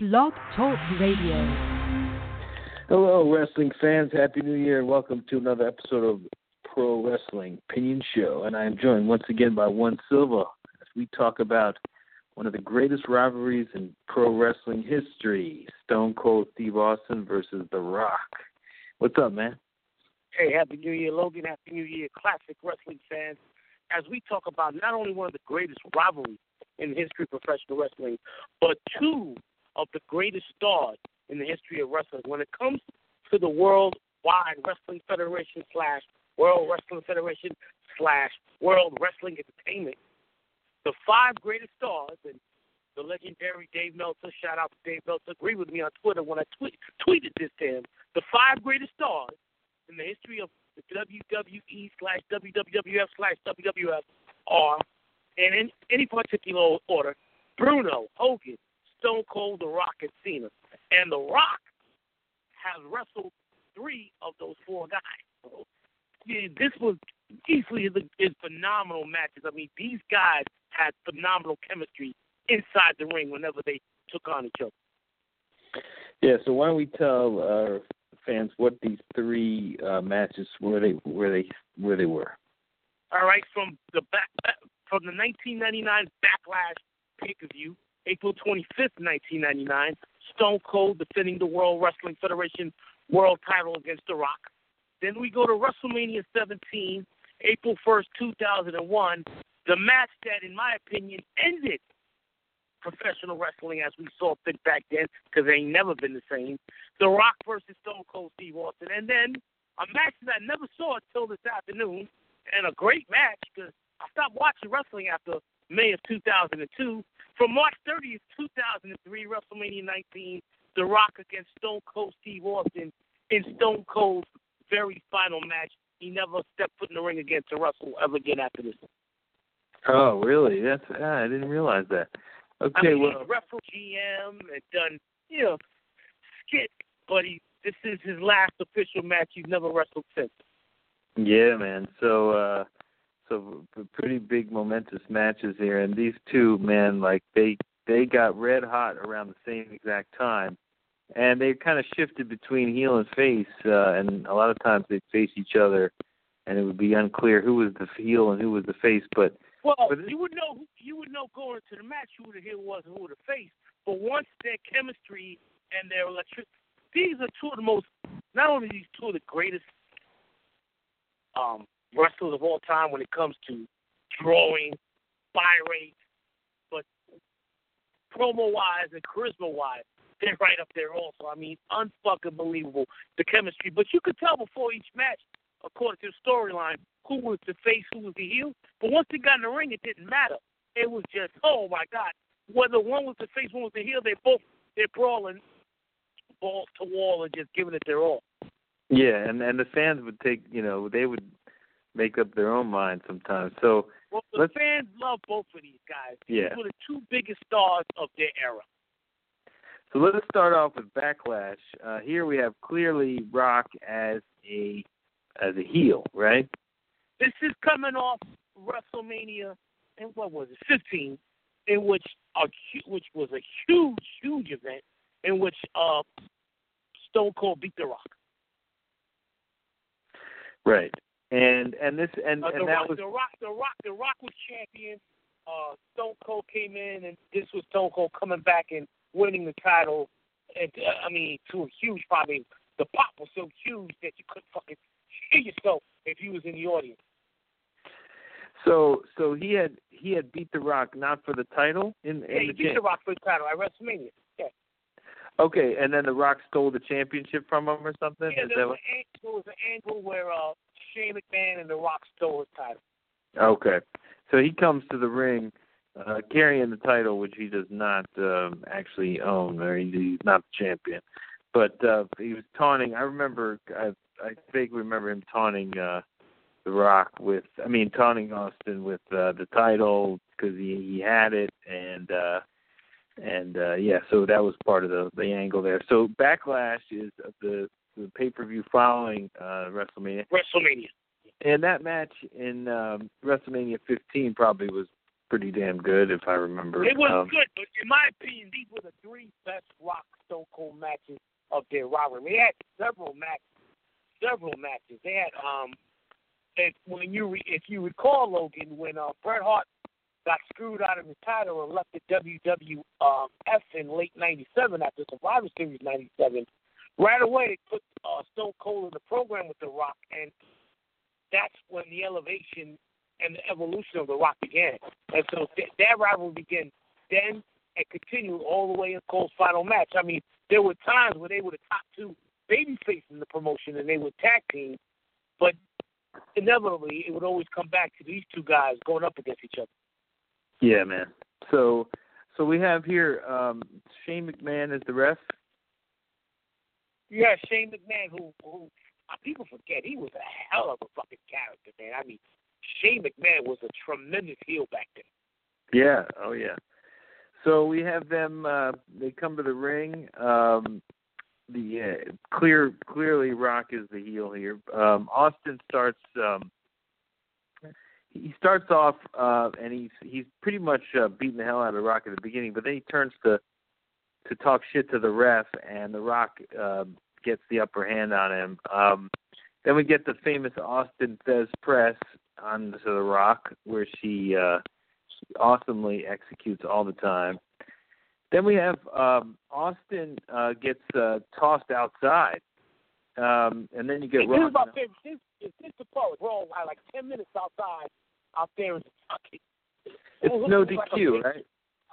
Blog Talk Radio. Hello, wrestling fans. Happy New Year. Welcome to another episode of Pro Wrestling Opinion Show. And I am joined once again by Juan Silva as we talk about one of the greatest rivalries in pro wrestling history, Stone Cold Steve Austin versus The Rock. What's up, man? Hey, Happy New Year, Logan. Happy New Year, classic wrestling fans. As we talk about not only one of the greatest rivalries in the history of professional wrestling, but two of the greatest stars in the history of wrestling. When it comes to the World Wrestling Federation slash World Wrestling Entertainment, the five greatest stars, and the legendary Dave Meltzer, shout out to Dave Meltzer, agree with me on Twitter when I tweeted this to him, the five greatest stars in the history of the WWE slash WWF slash WWF are, and in any particular order, Bruno, Hogan, Stone Cold, The Rock, and Cena. And The Rock has wrestled three of those four guys. So, yeah, this was easily his phenomenal matches. I mean, these guys had phenomenal chemistry inside the ring whenever they took on each other. Yeah, so why don't we tell our fans what these three matches were? All right, from the 1999 Backlash pay-per-view, April 25th, 1999, Stone Cold defending the World Wrestling Federation world title against The Rock. Then we go to WrestleMania 17, April 1st, 2001, the match that, in my opinion, ended professional wrestling as we saw it back then, because they ain't never been the same. The Rock versus Stone Cold Steve Austin. And then a match that I never saw until this afternoon, and a great match, because I stopped watching wrestling after May of 2002. From March 30th, 2003, WrestleMania 19, The Rock against Stone Cold Steve Austin in Stone Cold's very final match. He never stepped foot in the ring again to wrestle ever again after this. Oh, really? I didn't realize that. Okay, I mean, well, he's wrestled GM and done, skits, but this is his last official match. He's never wrestled since. Yeah, man. So pretty big, momentous matches here. And these two, man, like they got red hot around the same exact time. And they kind of shifted between heel and face. And a lot of times they'd face each other, and it would be unclear who was the heel and who was the face. But you would know going into the match who the heel was and who the face. But once their chemistry and their electricity, these are two of the most, not only these two of the greatest wrestlers of all time when it comes to drawing, buy rate, but promo-wise and charisma-wise, they're right up there also. I mean, unfucking believable, the chemistry. But you could tell before each match, according to the storyline, who was the face, who was the heel. But once they got in the ring, it didn't matter. It was just, oh, my God. Whether one was the face, one was the heel, they're brawling balls to wall and just giving it their all. Yeah, and the fans would take, they would make up their own mind sometimes. So well, the fans love both of these guys. These were the two biggest stars of their era. So let's start off with Backlash. Here we have clearly Rock as a heel, right? This is coming off WrestleMania, and what was it, 15, in which was a huge, huge event in which Stone Cold beat The Rock. Right. The Rock was champion. Stone Cold came in, and this was Stone Cold coming back and winning the title. And to a huge, probably the pop was so huge that you couldn't fucking hear yourself if you was in the audience. So he had beat The Rock not for the title beat The Rock for the title at WrestleMania. Yeah. Okay, and then The Rock stole the championship from him or something. Yeah, there was an angle where Shane McMahon and The Rock stole his title. Okay. So he comes to the ring carrying the title, which he does not actually own, or he's not the champion. But he was taunting. I vaguely remember him taunting The Rock with, taunting Austin with the title because he had it. So that was part of the angle there. So Backlash is the pay-per-view following WrestleMania. And that match in WrestleMania 15 probably was pretty damn good, if I remember. It was good, but in my opinion, these were the three best Rock Stone Cold matches of their rivalry. They had several matches. They had if you recall, Logan, when Bret Hart got screwed out of his title and left the WWF in late '97 after Survivor Series '97. Right away, they put Stone Cold in the program with The Rock, and that's when the elevation and the evolution of The Rock began. And so that rivalry began then and continued all the way in Cole's final match. I mean, there were times where they were the top two babyfaces in the promotion, and they were tag team, but inevitably, it would always come back to these two guys going up against each other. Yeah, man. So we have here Shane McMahon as the ref. Yeah, Shane McMahon, who people forget, he was a hell of a fucking character, man. I mean, Shane McMahon was a tremendous heel back then. Yeah, oh yeah. So we have them. They come to the ring. Clearly, Rock is the heel here. Austin starts. He starts off, and he's pretty much beating the hell out of Rock at the beginning, but then he turns to talk shit to the ref, and The Rock gets the upper hand on him. Then we get the famous Austin Fez press onto The Rock, where she awesomely executes all the time. Then we have Austin gets tossed outside, and then you get Rock. This is the part where we're like 10 minutes outside out there in the fucking... It's no DQ, right?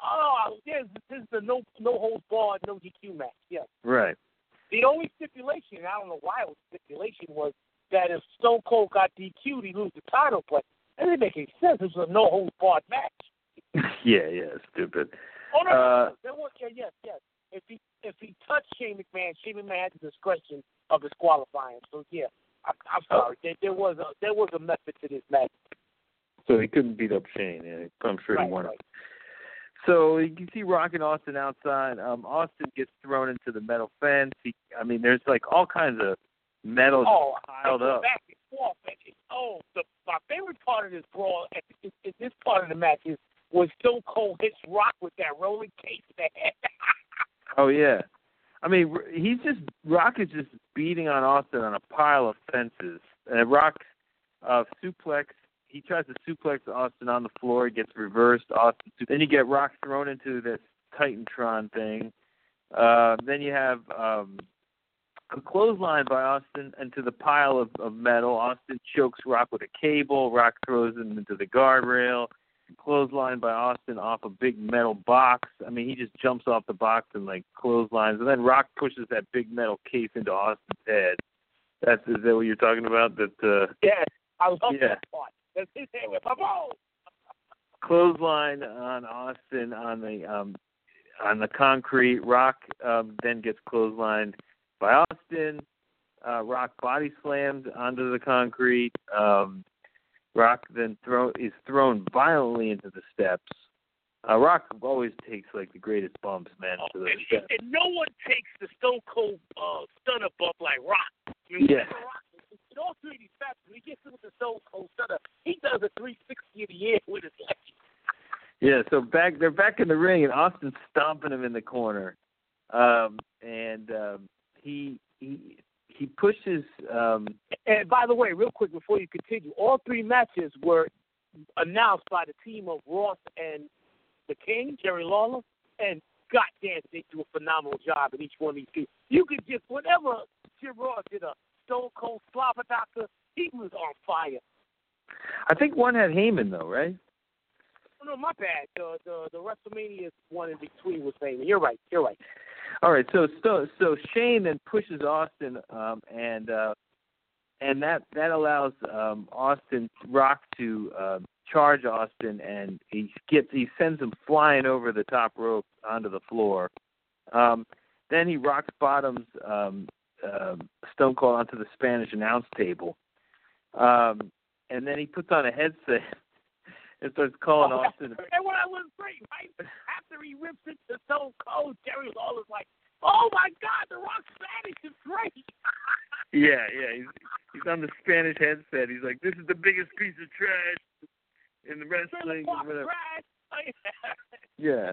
Oh, yes, this is the no holds barred, no DQ match, yes. Right. The only stipulation, and I don't know why it was stipulation, was that if Stone Cold got DQ'd, he'd lose the title, but that didn't make any sense. It was a no holds barred match. yeah, stupid. Oh, no, yes. If he touched Shane McMahon had the discretion of disqualifying. So, yeah, I'm sorry. There was a method to this match. So he couldn't beat up Shane, and I'm sure he won it. So you can see Rock and Austin outside. Austin gets thrown into the metal fence. There's like all kinds of metal piled up. Back and forth. My favorite part of this brawl, this part of the match, is when Stone Cold hits Rock with that rolling case in the head. Oh yeah, Rock is just beating on Austin on a pile of fences. And Rock suplex. He tries to suplex Austin on the floor. It gets reversed. Then you get Rock thrown into this Titantron thing. Then you have a clothesline by Austin into the pile of metal. Austin chokes Rock with a cable. Rock throws him into the guardrail. Clothesline by Austin off a big metal box. He just jumps off the box and like clotheslines. And then Rock pushes that big metal case into Austin's head. Is that what you're talking about? Yeah, I love that part. Clothesline on Austin on the concrete. Rock then gets clotheslined by Austin. Rock body slams onto the concrete. Rock then is thrown violently into the steps. Rock always takes like the greatest bumps, man. Oh, and no one takes the Stone Cold stunner bump like Rock. In all three of these factors, when he gets into the Stone Cold stunner, he does a 360 in the air with his legs. Yeah, so they're back in the ring, and Austin's stomping him in the corner, He pushes... and by the way, real quick before you continue, all three matches were announced by the team of Ross and the King, Jerry Lawler, and goddamn, they do a phenomenal job in each one of these two. You could just, whenever Jim Ross did a Stone Cold Slobber Doctor, he was on fire. I think one had Heyman, though, right? Oh, no, my bad. The WrestleMania one in between was Heyman. You're right. All right, so Shane then pushes Austin, and that allows Rock to charge Austin, and he sends him flying over the top rope onto the floor. Then he rock bottoms Stone Cold onto the Spanish announce table, and then he puts on a headset and starts calling Austin. And what I was saying, right? After he rips it to Stone Cold, Jerry Lawler's like, "Oh my God, The Rock Spanish is great." Yeah. He's on the Spanish headset. He's like, "This is the biggest piece of trash in the wrestling." Trash. Yeah.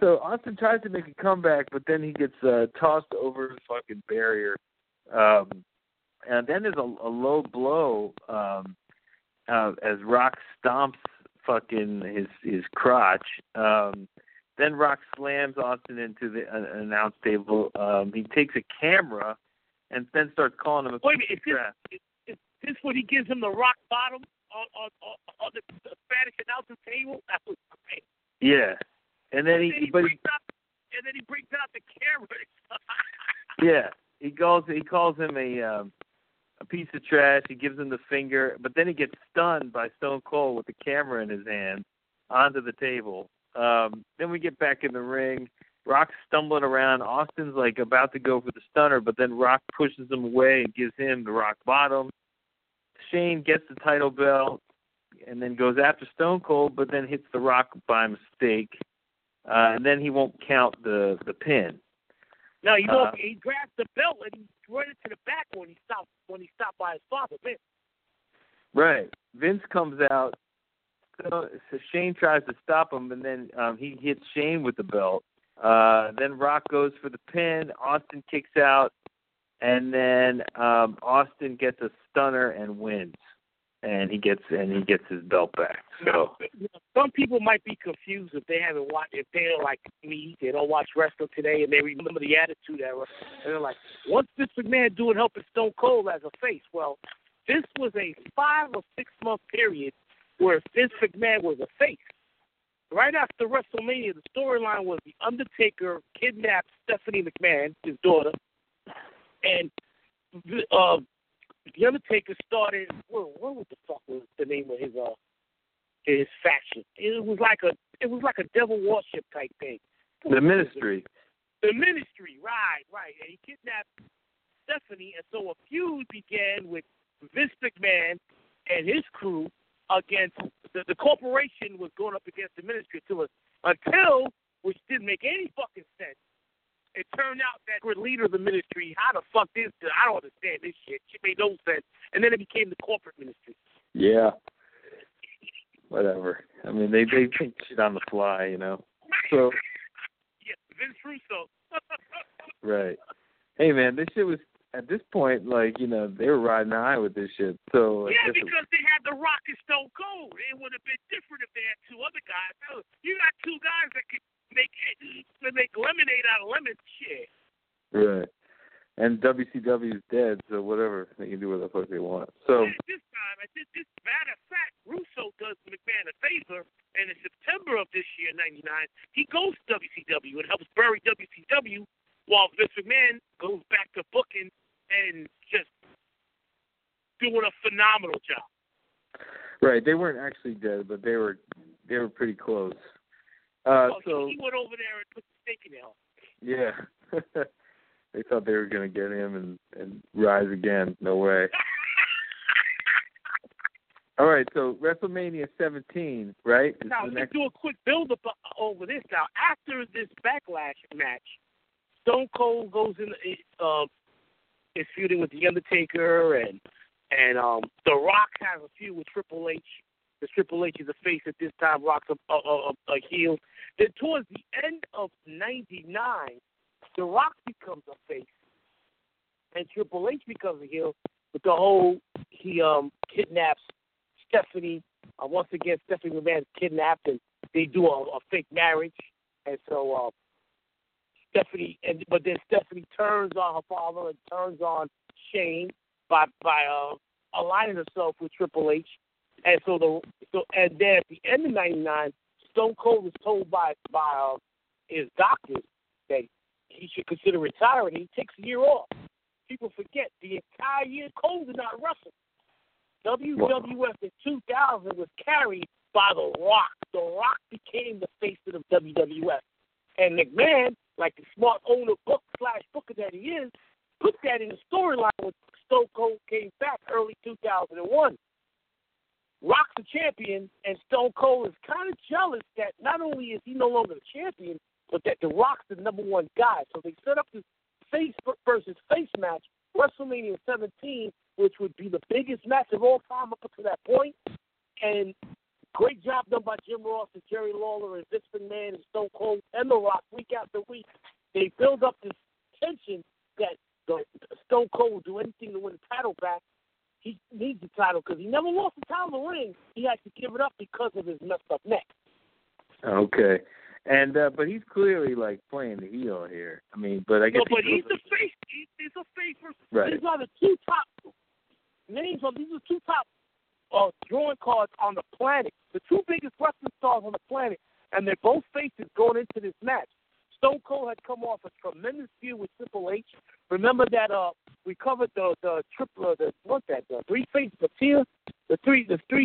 So Austin tries to make a comeback, but then he gets tossed over the fucking barrier. And then there's a low blow as Rock stomps fucking his crotch. Then Rock slams Austin into the announce table. He takes a camera and then starts calling him a piece of crap. Is this what he gives him the rock bottom on the Spanish announcing table? That was great. Yeah. And then he brings out the camera. Yeah, he calls him a piece of trash. He gives him the finger, but then he gets stunned by Stone Cold with the camera in his hand onto the table. Then we get back in the ring. Rock's stumbling around. Austin's like about to go for the stunner, but then Rock pushes him away and gives him the rock bottom. Shane gets the title belt and then goes after Stone Cold, but then hits the Rock by mistake. And then he won't count the pin. No, he won't. He grabs the belt and he runs it to the back when he stopped by his father, Vince. Right. Vince comes out. So Shane tries to stop him, and then he hits Shane with the belt. Then Rock goes for the pin. Austin kicks out, and then Austin gets a stunner and wins. And he gets his belt back. So some people might be confused if they haven't watched. If they're like me, they don't watch wrestling today, and they remember the attitude era. And they're like, "What's Vince McMahon doing helping Stone Cold as a face?" Well, this was a 5 or 6 month period where Vince McMahon was a face. Right after WrestleMania, the storyline was The Undertaker kidnapped Stephanie McMahon, his daughter, and The Undertaker started. What was the fuck was the name of his faction? It was like a devil worship type thing. The Ministry. The Ministry, right. And he kidnapped Stephanie, and so a feud began with Vince McMahon and his crew against the corporation was going up against the Ministry until, which didn't make any fucking sense. It turned out that the leader of the Ministry, how the fuck this? I don't understand this shit. She made no sense. And then it became the corporate Ministry. Yeah. Whatever. I mean, they think shit on the fly, you know. So. Yeah, Vince Russo. Right. Hey, man, this shit was, at this point, like, you know, they were riding high with this shit. So yeah, because they had the Rock and Stone Cold. It would have been different if they had two other guys. You got two guys that could make lemonade out of lemon shit. Right. And WCW's dead, so whatever. They can do what the fuck they want. So at this time, this matter of fact, Russo does McMahon a favor, and in September of this year, 99, he goes to WCW and helps bury WCW while Vince McMahon goes back to booking and just doing a phenomenal job. Right. They weren't actually dead, but they were pretty close. So he went over there and put the stake in hell. Yeah. They thought they were going to get him and rise again. No way. All right, so WrestleMania 17, right? Now, let's do a quick build-up over this. Now, after this Backlash match, Stone Cold goes in, is feuding with The Undertaker, and The Rock has a feud with Triple H. Because Triple H is a face at this time, Rock's a heel. Then towards the end of 99, The Rock becomes a face, and Triple H becomes a heel with the whole, he kidnaps Stephanie. Once again, Stephanie McMahon's kidnapped, and they do a fake marriage. And so then Stephanie turns on her father and turns on Shane by aligning herself with Triple H. And so then at the end of 99, Stone Cold is told by his doctors that he should consider retiring. He takes a year off. People forget the entire year Cold did not wrestle. WWF in 2000 was carried by The Rock. The Rock became the face of the WWF, and McMahon, like the smart owner booker that he is, put that in the storyline when Stone Cold came back early 2001. Rock's the champion, and Stone Cold is kind of jealous that not only is he no longer the champion, but that The Rock's the number one guy. So they set up this face versus face match, WrestleMania 17, which would be the biggest match of all time up to that point. And Great job done by Jim Ross and Jerry Lawler and Vince McMahon and Stone Cold and The Rock week after week. They build up this tension that Stone Cold will do anything to win the title back. He needs the title because he never lost the title in the ring. He had to give it up because of his messed up neck. Okay. And but he's clearly like playing the heel here. I mean, but I guess no, but he's the face. He's a face. Right. These are the two top names. These are two top drawing cards on the planet. The two biggest wrestling stars on the planet, and they're both faces going into this match. Stone Cold had come off a tremendous feud with Triple H. Remember that we covered the three phases of fear, the three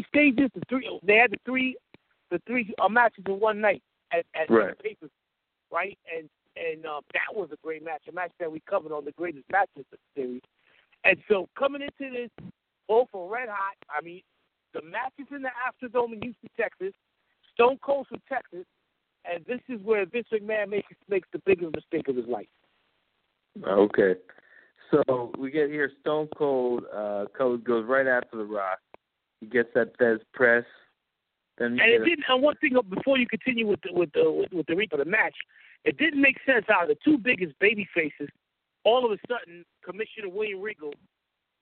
stages, they had the three matches in one night. At right. Papers, right? And that was a great match, a match that we covered on the Greatest Matches series. And so coming into this, both are red hot. I mean, the matches in the Astrodome in Houston, Texas, Stone Cold from Texas, and this is where Vince McMahon makes the biggest mistake of his life. Okay. So we get here, Stone Cold goes right after The Rock. He gets that Fez press. And one thing before you continue with the reap of the match, it didn't make sense how the two biggest baby faces, all of a sudden, Commissioner William Regal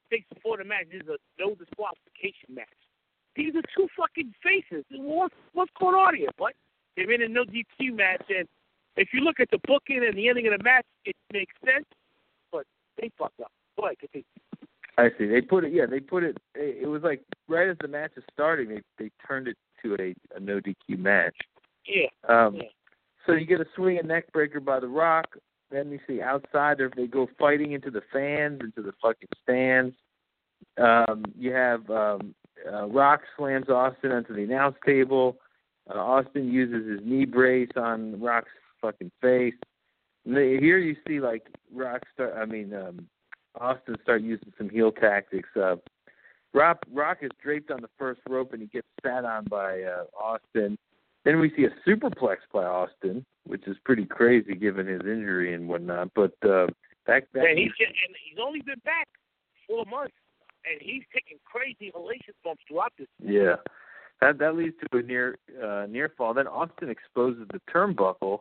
thinks before the match is a no disqualification match. These are two fucking faces. What's going on here? But they're in a no DQ match, and if you look at the booking and the ending of the match, it makes sense. But they fucked up. Go ahead, continue. I see. They put it. It was like right as the match is starting, they turned it to a no DQ match. Yeah. So you get a swing and neck breaker by The Rock. Then you see outside, if they go fighting into the fans, into the fucking stands. You have Rock slams Austin onto the announce table. Austin uses his knee brace on Rock's fucking face. And here you see like Austin start using some heel tactics. Rock is draped on the first rope, and he gets sat on by Austin. Then we see a superplex by Austin, which is pretty crazy given his injury and whatnot. But he's only been back 4 months, and he's taking crazy hellacious bumps throughout this. Yeah, that leads to a near fall. Then Austin exposes the turnbuckle.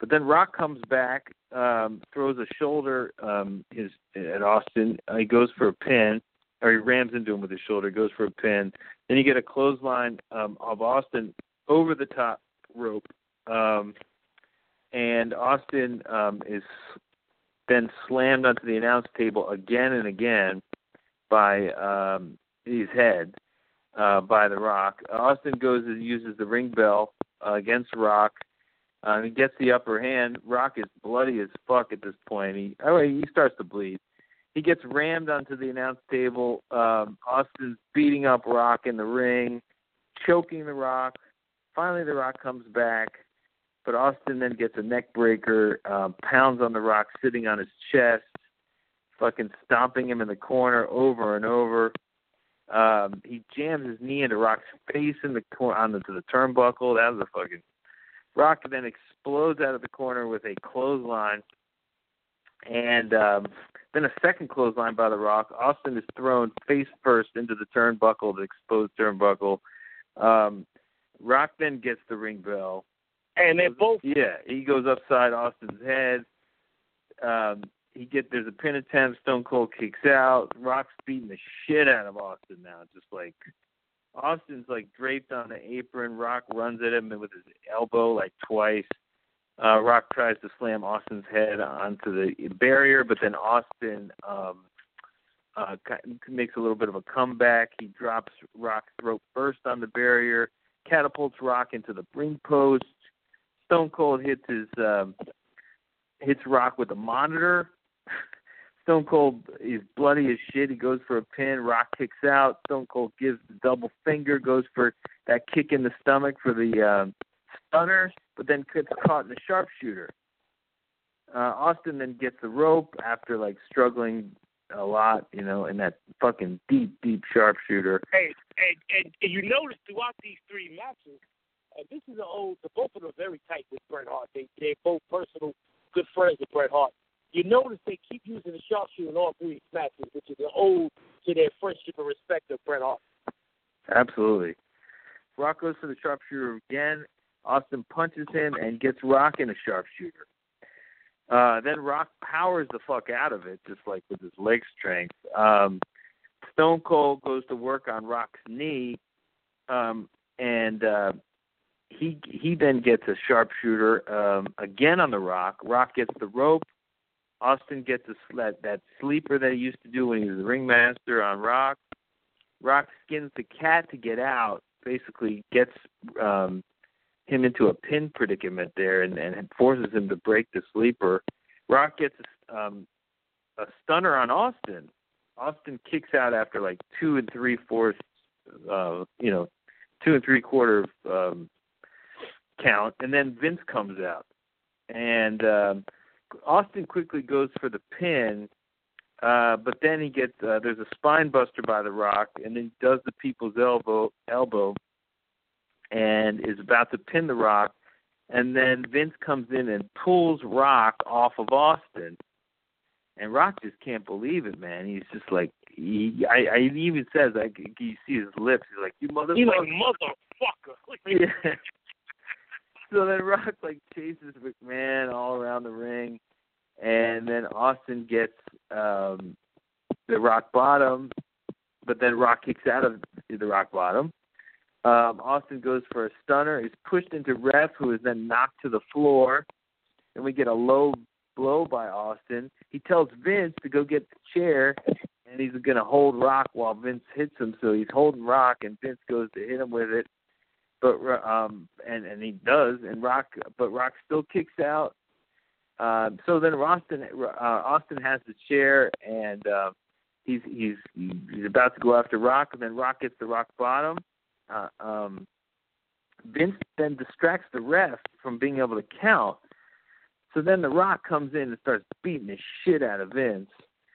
But then Rock comes back, throws a shoulder at Austin. He goes for a pin, or he rams into him with his shoulder, goes for a pin. Then you get a clothesline of Austin over the top rope. And Austin is then slammed onto the announce table again and again by his head by The Rock. Austin goes and uses the ring bell against Rock. He gets the upper hand. Rock is bloody as fuck at this point. He starts to bleed. He gets rammed onto the announce table. Austin's beating up Rock in the ring, choking The Rock. Finally, The Rock comes back, but Austin then gets a neck breaker, pounds on The Rock, sitting on his chest, fucking stomping him in the corner over and over. He jams his knee into Rock's face onto the turnbuckle. That was a fucking... Rock then explodes out of the corner with a clothesline, and then a second clothesline by The Rock. Austin is thrown face first into the turnbuckle, the exposed turnbuckle. Rock then gets the ring bell. And they're both... Yeah, he goes upside Austin's head. There's a pin attempt. Stone Cold kicks out. Rock's beating the shit out of Austin now, just like... Austin's like draped on the apron. Rock runs at him with his elbow like twice. Rock tries to slam Austin's head onto the barrier, but then Austin makes a little bit of a comeback. He drops Rock's throat first on the barrier, catapults Rock into the ring post. Stone Cold hits Rock with a monitor. Stone Cold is bloody as shit. He goes for a pin. Rock kicks out. Stone Cold gives the double finger, goes for that kick in the stomach for the stunner, but then gets caught in the sharpshooter. Austin then gets the rope after, like, struggling a lot, you know, in that fucking deep, deep sharpshooter. Hey, and you notice throughout these three matches, and this is both of them are very tight with Bret Hart. They're both personal good friends with Bret Hart. You notice they keep using the sharpshooter in all three matches, which is an ode to their friendship and respect of Bret Hart. Absolutely. Rock goes for the sharpshooter again. Austin punches him and gets Rock in a sharpshooter. Then Rock powers the fuck out of it, just like with his leg strength. Stone Cold goes to work on Rock's knee, and he then gets a sharpshooter again on the Rock. Rock gets the rope. Austin gets that sleeper that he used to do when he was the ringmaster on Rock. Rock skins the cat to get out, basically gets him into a pin predicament there and forces him to break the sleeper. Rock gets a stunner on Austin. Austin kicks out after like 2 3/4, 2 3/4 count, and then Vince comes out, and Austin quickly goes for the pin, but then he gets there's a spine buster by the Rock, and then does the people's elbow, and is about to pin the Rock, and then Vince comes in and pulls Rock off of Austin. And Rock just can't believe it, man. He's just like, he even says, like, you see his lips. He's like, you motherfucker. He's like, motherfucker. Yeah. So then Rock, like, chases McMahon all around the ring. And then Austin gets the Rock Bottom. But then Rock kicks out of the Rock Bottom. Austin goes for a stunner. He's pushed into ref, who is then knocked to the floor. And we get a low blow by Austin. He tells Vince to go get the chair, and he's going to hold Rock while Vince hits him. So he's holding Rock, and Vince goes to hit him with it, but and he does, and Rock still kicks out. So then Austin has the chair, and he's about to go after Rock, and then Rock gets the Rock Bottom. Vince then distracts the ref from being able to count. So then the Rock comes in and starts beating the shit out of Vince.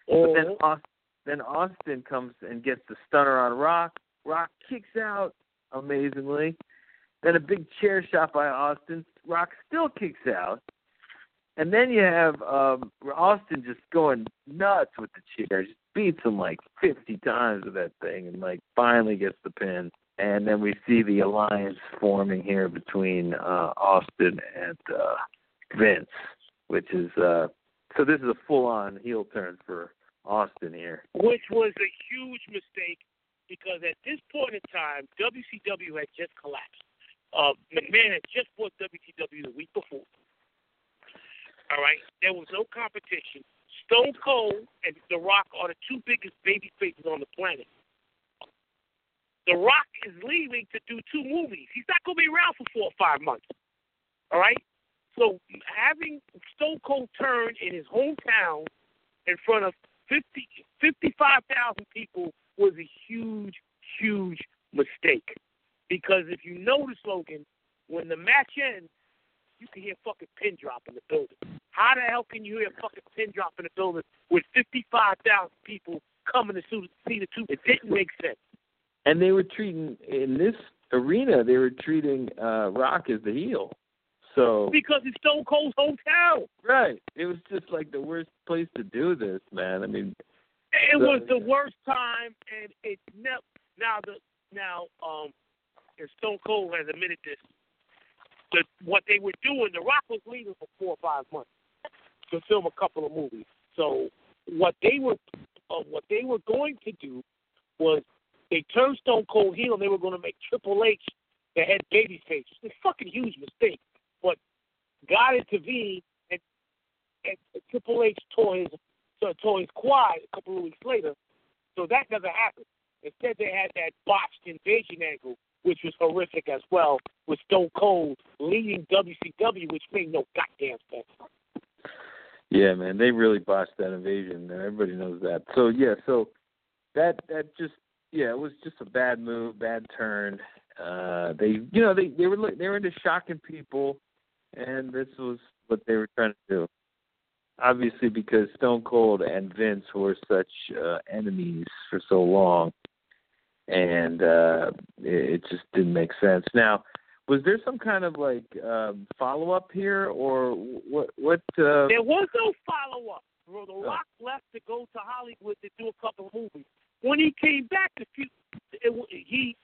But then Austin comes and gets the stunner on Rock. Rock kicks out, amazingly. Then a big chair shot by Austin. Rock still kicks out. And then you have Austin just going nuts with the chair. Just beats him like 50 times with that thing, and like finally gets the pin. And then we see the alliance forming here between Austin and Vince, which is so this is a full-on heel turn for Austin here, which was a huge mistake, because at this point in time WCW had just collapsed. McMahon had just bought WCW the week before. All right, there was no competition. Stone Cold and The Rock are the two biggest baby faces on the planet. The Rock is leaving to do 2 movies. He's not going to be around for 4 or 5 months. All right. So having Stone Cold turn in his hometown in front of 55,000 people was a huge, huge mistake. Because if you notice, Logan, when the match ends, you can hear fucking pin drop in the building. How the hell can you hear fucking pin drop in the building with 55,000 people coming to see the two? It didn't make sense. And they were treating, in this arena, they were treating Rock as the heel. So, because it's Stone Cold's hometown. Right. It was just like the worst place to do this, man. I mean, it was the worst time, and it never. And Stone Cold has admitted this. What they were doing, The Rock was leaving for 4 or 5 months to film a couple of movies. So what they were going to do was they turned Stone Cold heel, and they were going to make Triple H the head babyface. It's a fucking huge mistake. But God intervened, and Triple H tore his quad a couple of weeks later, so that never happened. Instead, they had that botched invasion angle, which was horrific as well, with Stone Cold leading WCW, which made no goddamn sense. Yeah, man, they really botched that invasion, and everybody knows that. So yeah, that it was just a bad move, bad turn. They were into shocking people. And this was what they were trying to do. Obviously, because Stone Cold and Vince were such enemies for so long, and it just didn't make sense. Now, was there some kind of like follow-up here, or what? There was no follow-up. The Rock left to go to Hollywood to do a couple of movies. When he came back, he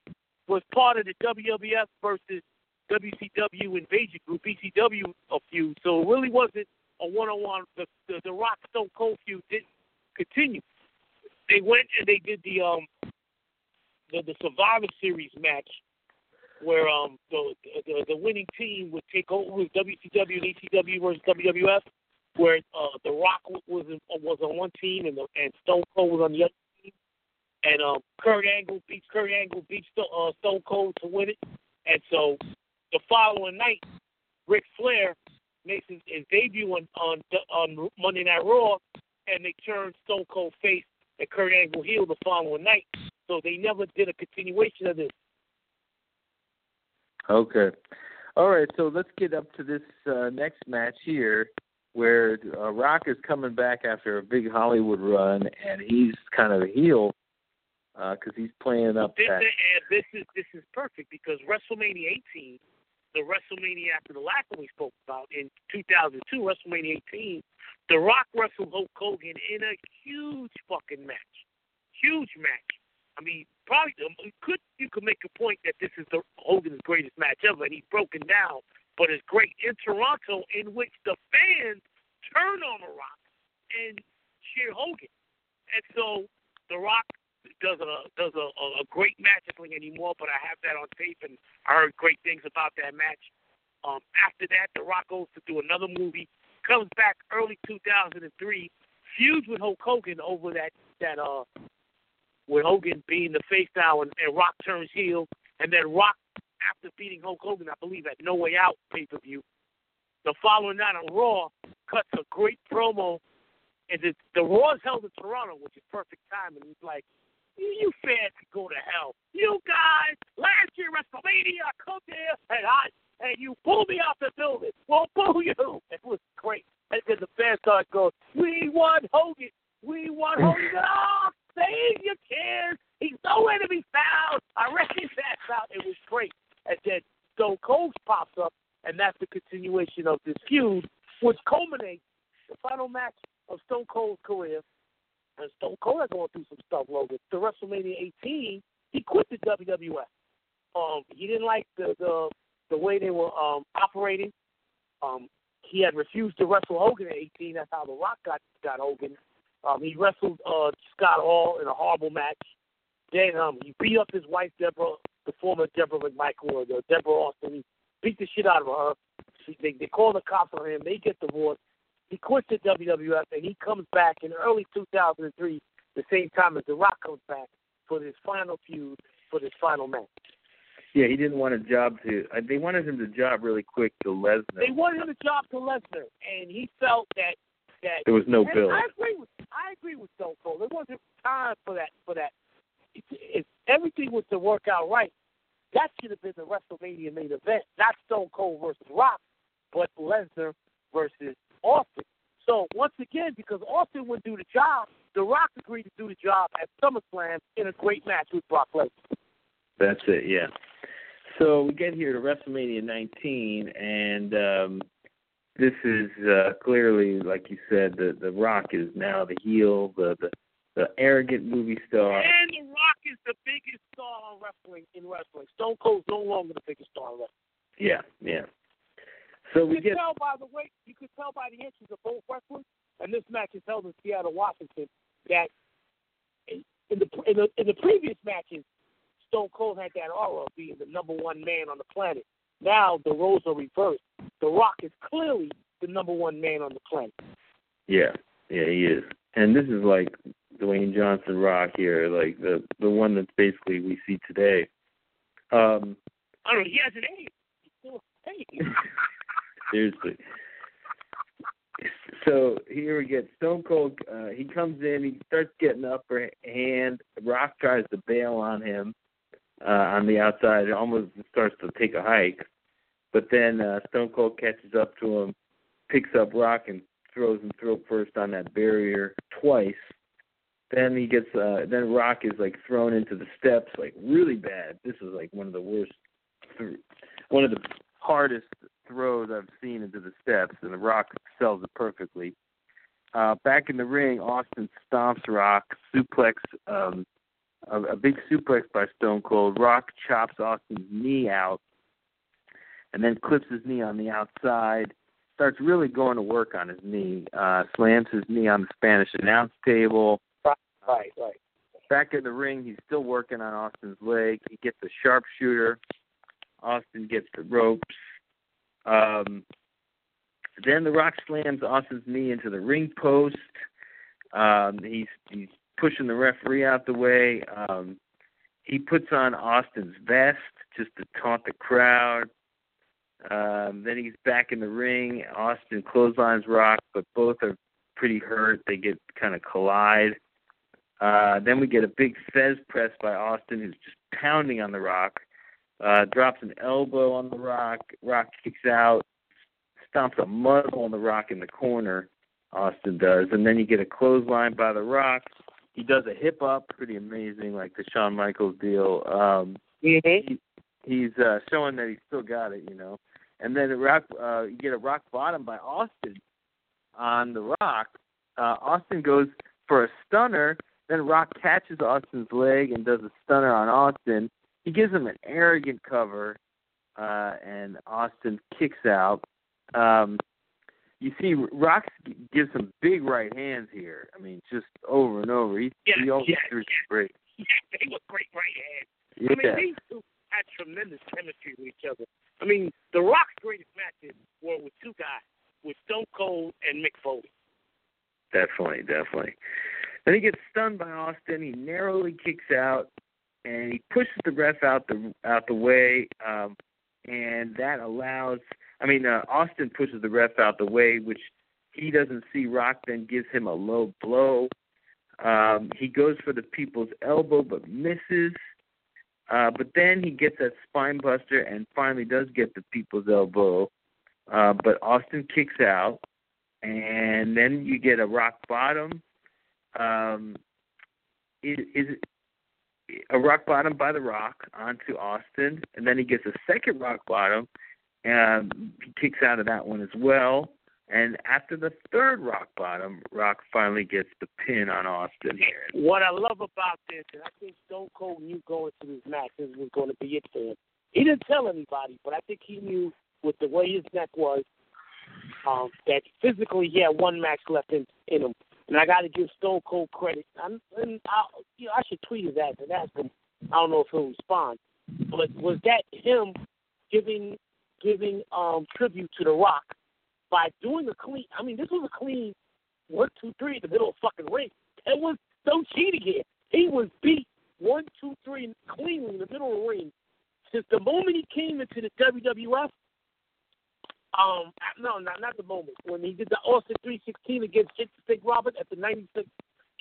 was part part of the WWF versus WCW invasion group, BCW feud. So it really wasn't a one-on-one. The Rock Stone Cold feud didn't continue. They went and they did the Survivor Series match where the winning team would take over with WCW and ECW versus WWF, where The Rock was on one team and Stone Cold was on the other team, and Kurt Angle beats Stone Cold to win it, and so the following night, Ric Flair makes his debut on Monday Night Raw, and they turn Stone Cold face and Kurt Angle heel the following night. So they never did a continuation of this. Okay. All right, so let's get up to this next match here where Rock is coming back after a big Hollywood run, and he's kind of a heel because he's playing up that. This is perfect because WrestleMania 18, the WrestleMania after the last one we spoke about in 2002, WrestleMania 18, The Rock wrestled Hulk Hogan in a huge fucking match. Huge match. I mean, probably you could make a point that this is Hogan's greatest match ever, and he's broken down, but it's great in Toronto, in which the fans turn on The Rock and cheer Hogan, and so The Rock does a great match. I don't think anymore, but I have that on tape, and I heard great things about that match. After that, The Rock goes to do another movie, comes back early 2003, feuds with Hulk Hogan over that. With Hogan being the face now and Rock turns heel, and then Rock, after beating Hulk Hogan, I believe, at No Way Out pay-per-view, the following night on Raw, cuts a great promo, and the Raw's held in Toronto, which is perfect timing. He's like, you fans can go to hell. You guys, last year WrestleMania, I come there, and you pull me out the building. Well, boo you. It was great. And then the fans started going, we want Hogan. We want Hogan. Oh, save your kids. He's nowhere to be found. I reckon his ass out. It was great. And then Stone Cold pops up, and that's the continuation of this feud, which culminates the final match of Stone Cold's career. And Stone Cold is going through some stuff, Logan. To WrestleMania 18, he quit the WWF. He didn't like the way they were operating. He had refused to wrestle Hogan at 18. That's how The Rock got Hogan. He wrestled Scott Hall in a horrible match. Then he beat up his wife, Deborah, the former Deborah McMichael, or Deborah Austin. He beat the shit out of her. They call the cops on him. They get divorced. He quits the WWF, and he comes back in early 2003, the same time as The Rock comes back, for this final feud, for this final match. Yeah, he didn't want a job to – they wanted him to job really quick to Lesnar. They wanted him to job to Lesnar, and he felt that – there was no bill. I agree with Stone Cold. There wasn't time for that. If everything was to work out right, that should have been the WrestleMania main event, not Stone Cold versus Rock, but Lesnar versus Austin. So once again, because Austin wouldn't do the job, The Rock agreed to do the job at SummerSlam in a great match with Brock Lesnar. That's it, yeah. So we get here to WrestleMania 19, and this is clearly, like you said, the Rock is now the heel, the arrogant movie star. And The Rock is the biggest star on wrestling, in wrestling. Stone Cold's no longer the biggest star in wrestling. Yeah. So you could tell by the entries of both wrestlers, and this match is held in Seattle, Washington, that in the previous matches, Stone Cold had that aura of being the number one man on the planet. Now the roles are reversed. The Rock is clearly the number one man on the planet. Yeah, he is. And this is like Dwayne Johnson Rock here, like the one that's basically we see today. I don't know, he has an age. He's still an age. Seriously. So here we get Stone Cold. He comes in. He starts getting the upper hand. Rock tries to bail on him. On the outside, it almost starts to take a hike. But then Stone Cold catches up to him, picks up Rock, and throws him first on that barrier twice. Then he gets then Rock is like thrown into the steps, like really bad. This is like one of the worst, one of the hardest throws I've seen into the steps, and the Rock sells it perfectly. Back in the ring, Austin stomps Rock, suplex a big suplex by Stone Cold. Rock chops Austin's knee out and then clips his knee on the outside, starts really going to work on his knee, slams his knee on the Spanish announce table. Right. Back in the ring, he's still working on Austin's leg. He gets a sharpshooter. Austin gets the ropes. Then The Rock slams Austin's knee into the ring post. He's pushing the referee out the way. He puts on Austin's vest just to taunt the crowd. Then he's back in the ring. Austin clotheslines Rock, but both are pretty hurt. They get kind of collide. Then we get a big Fez press by Austin, who's just pounding on The Rock. Drops an elbow on The Rock. Rock kicks out. Stomps a mud hole on The Rock in the corner, Austin does. And then you get a clothesline by The Rock. He does a hip up, pretty amazing, like the Shawn Michaels deal. He's showing that he's still got it, you know. And then you get a rock bottom by Austin on The Rock. Austin goes for a stunner. Then Rock catches Austin's leg and does a stunner on Austin. He gives him an arrogant cover, and Austin kicks out. You see, Rock gives some big right hands here. I mean, just over and over. He always threw some great. Yeah, they were great right hands. Yeah. I mean, these two had tremendous chemistry with each other. I mean, The Rock's greatest matches were with two guys, with Stone Cold and Mick Foley. Definitely. Then he gets stunned by Austin. He narrowly kicks out, and he pushes the ref out the way, and that allows. Austin pushes the ref out the way, which he doesn't see. Rock then gives him a low blow. He goes for the people's elbow but misses. But then he gets that spine buster and finally does get the people's elbow. But Austin kicks out. And then you get a rock bottom. Is a rock bottom by The Rock onto Austin. And then he gets a second rock bottom. He kicks out of that one as well. And after the third rock bottom, Rock finally gets the pin on Austin here. What I love about this, and I think Stone Cold knew going to this match, this was going to be it for him. He didn't tell anybody, but I think he knew with the way his neck was, that physically he had one match left in him. And I got to give Stone Cold credit. I should tweet his ass and ask him. I don't know if he'll respond. But was that him giving tribute to The Rock by doing a clean. I mean, this was a clean 1-2-3 in the middle of fucking ring. It was no cheating here. He was beat 1-2-3 cleanly in the middle of the ring. Since the moment he came into the WWF, not the moment. When he did the Austin 316 against Stick Robert at the 96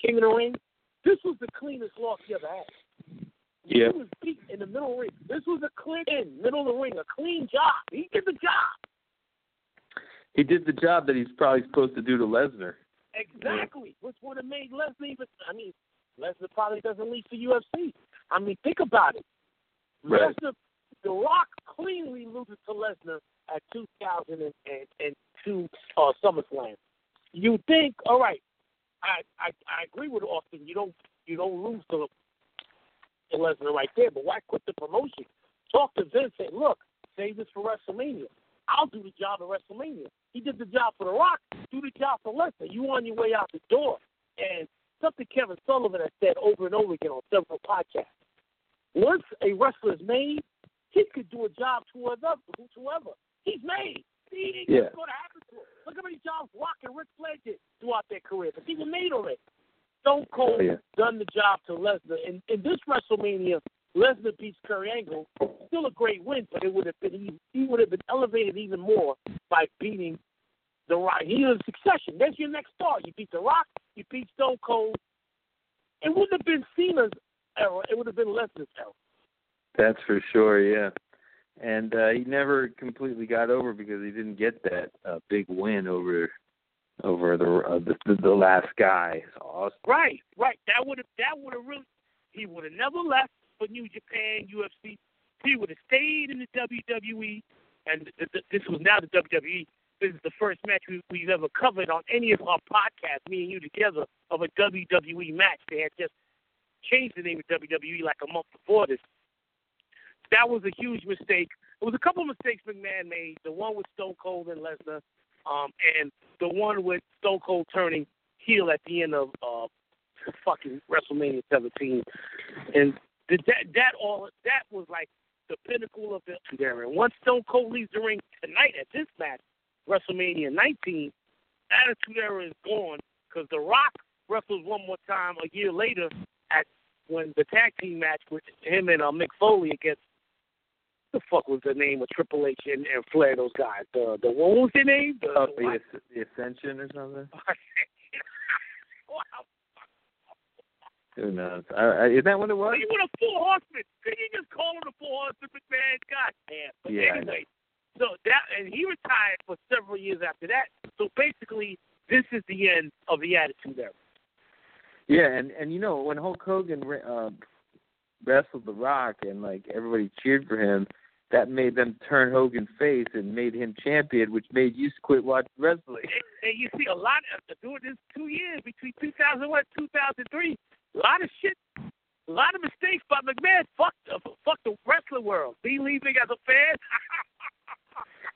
King of the Ring, this was the cleanest loss he ever had. Yeah. He was beat in the middle of the ring. This was a clean in, middle of the ring, a clean job. He did the job. He did the job that he's probably supposed to do to Lesnar. Exactly, which would have made Lesnar even. I mean, Lesnar probably doesn't leave the UFC. I mean, think about it. Right. Lesnar, The Rock cleanly loses to Lesnar at 2002 SummerSlam. You think, all right, I agree with Austin. You don't lose to Lesnar right there, but why quit the promotion? Talk to Vince and say, look, save this for WrestleMania. I'll do the job at WrestleMania. He did the job for The Rock. Do the job for Lesnar. You on your way out the door. And something Kevin Sullivan has said over and over again on several podcasts. Once a wrestler's made, he could do a job to whoever. He's made. See, it's going to happen to him. Look how many jobs Rock and Ric Flair did throughout their career. But he was made already. Stone Cold done the job to Lesnar. And in this WrestleMania, Lesnar beats Kurt Angle. Still a great win, but it would have been he would have been elevated even more by beating The Rock. He was a succession. That's your next star. You beat The Rock. You beat Stone Cold. It wouldn't have been Cena's era. It would have been Lesnar's era. That's for sure, yeah. And he never completely got over because he didn't get that big win over the last guy. Awesome. Right. That would have really. He would have never left for New Japan, UFC. He would have stayed in the WWE, and this was now the WWE. This is the first match we've ever covered on any of our podcasts, me and you together, of a WWE match. They had just changed the name of WWE like a month before this. That was a huge mistake. It was a couple of mistakes McMahon made, the one with Stone Cold and Lesnar, and the one with Stone Cold turning heel at the end of fucking WrestleMania 17. And that was like the pinnacle of the era. And once Stone Cold leaves the ring tonight at this match, WrestleMania 19, Attitude Era is gone, because The Rock wrestles one more time a year later when the tag team match with him and Mick Foley against, the fuck was the name of Triple H and Flair, those guys? The what was their name? The Ascension or something? Wow. Who knows? Is that what it was? You want a Four Horsemen? Can you just call him the Four Horsemen, man? God damn. But yeah, anyway, so and he retired for several years after that. So basically, this is the end of the Attitude Era. Yeah, and you know, when Hulk Hogan wrestled The Rock and like everybody cheered for him, that made them turn Hogan face and made him champion, which made you quit watching wrestling. And you see a lot of during this 2 years between 2001 and 2003. A lot of shit, a lot of mistakes by McMahon. Fuck the wrestling world. Me leaving as a fan.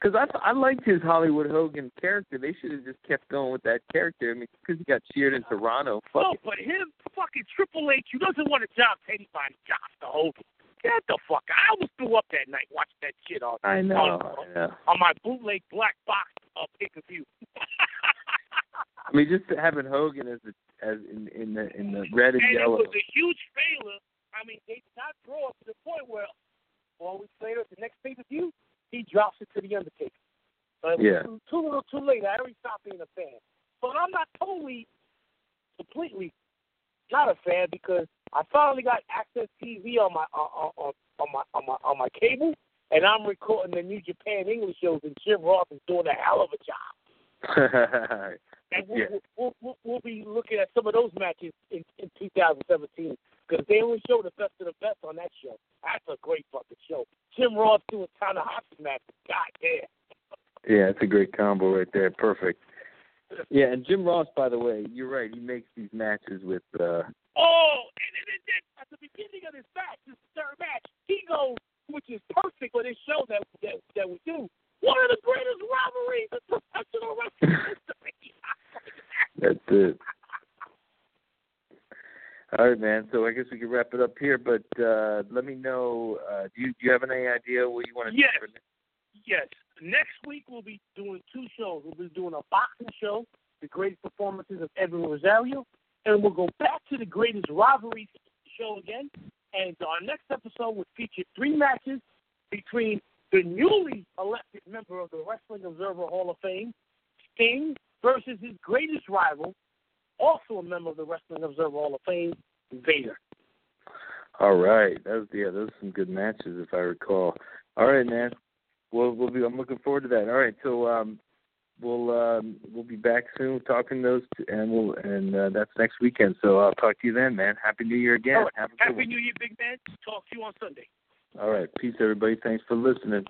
Because I liked his Hollywood Hogan character. They should have just kept going with that character. I mean, because he got cheered in Toronto. But his fucking Triple H, who doesn't want a job to anybody, Josh to Hogan. Get the fuck out. I almost threw up that night watching that shit on my bootleg black box pay-per-view. I mean, just having Hogan in the red and yellow. It was a huge failure. I mean, they did not draw to the point where 4 weeks later at the next pay-per-view, he drops it to The Undertaker. It was too little, too late. I already stopped being a fan. But I'm not completely not a fan, because I finally got Access TV on my cable, and I'm recording the New Japan English shows, and Jim Ross is doing a hell of a job. And we'll be looking at some of those matches in 2017, because they only show the best of the best on that show. That's a great fucking show. Jim Ross doing Tanahashi matches. God damn. Yeah, it's a great combo right there. Perfect. Yeah, and Jim Ross, by the way, you're right. He makes these matches with. And then at the beginning of this match, this third match, he goes, which is perfect for this show that we do. One of the greatest rivalries in professional wrestling history. That's it. All right, man. So I guess we can wrap it up here. But let me know. Do you have any idea what you want to do? Yes. Next week we'll be doing two shows. We'll be doing a boxing show, the greatest performances of Edwin Rosario, and we'll go back to the greatest rivalries show again. And our next episode will feature three matches between the newly elected member of the Wrestling Observer Hall of Fame, Sting, versus his greatest rival, also a member of the Wrestling Observer Hall of Fame, Vader. All right. Those are some good matches, if I recall. All right, man. I'm looking forward to that. All right, so we'll be back soon talking those, and that's next weekend. So I'll talk to you then, man. Happy New Year again. Right. Happy New Year, big man. Talk to you on Sunday. All right. Peace, everybody. Thanks for listening.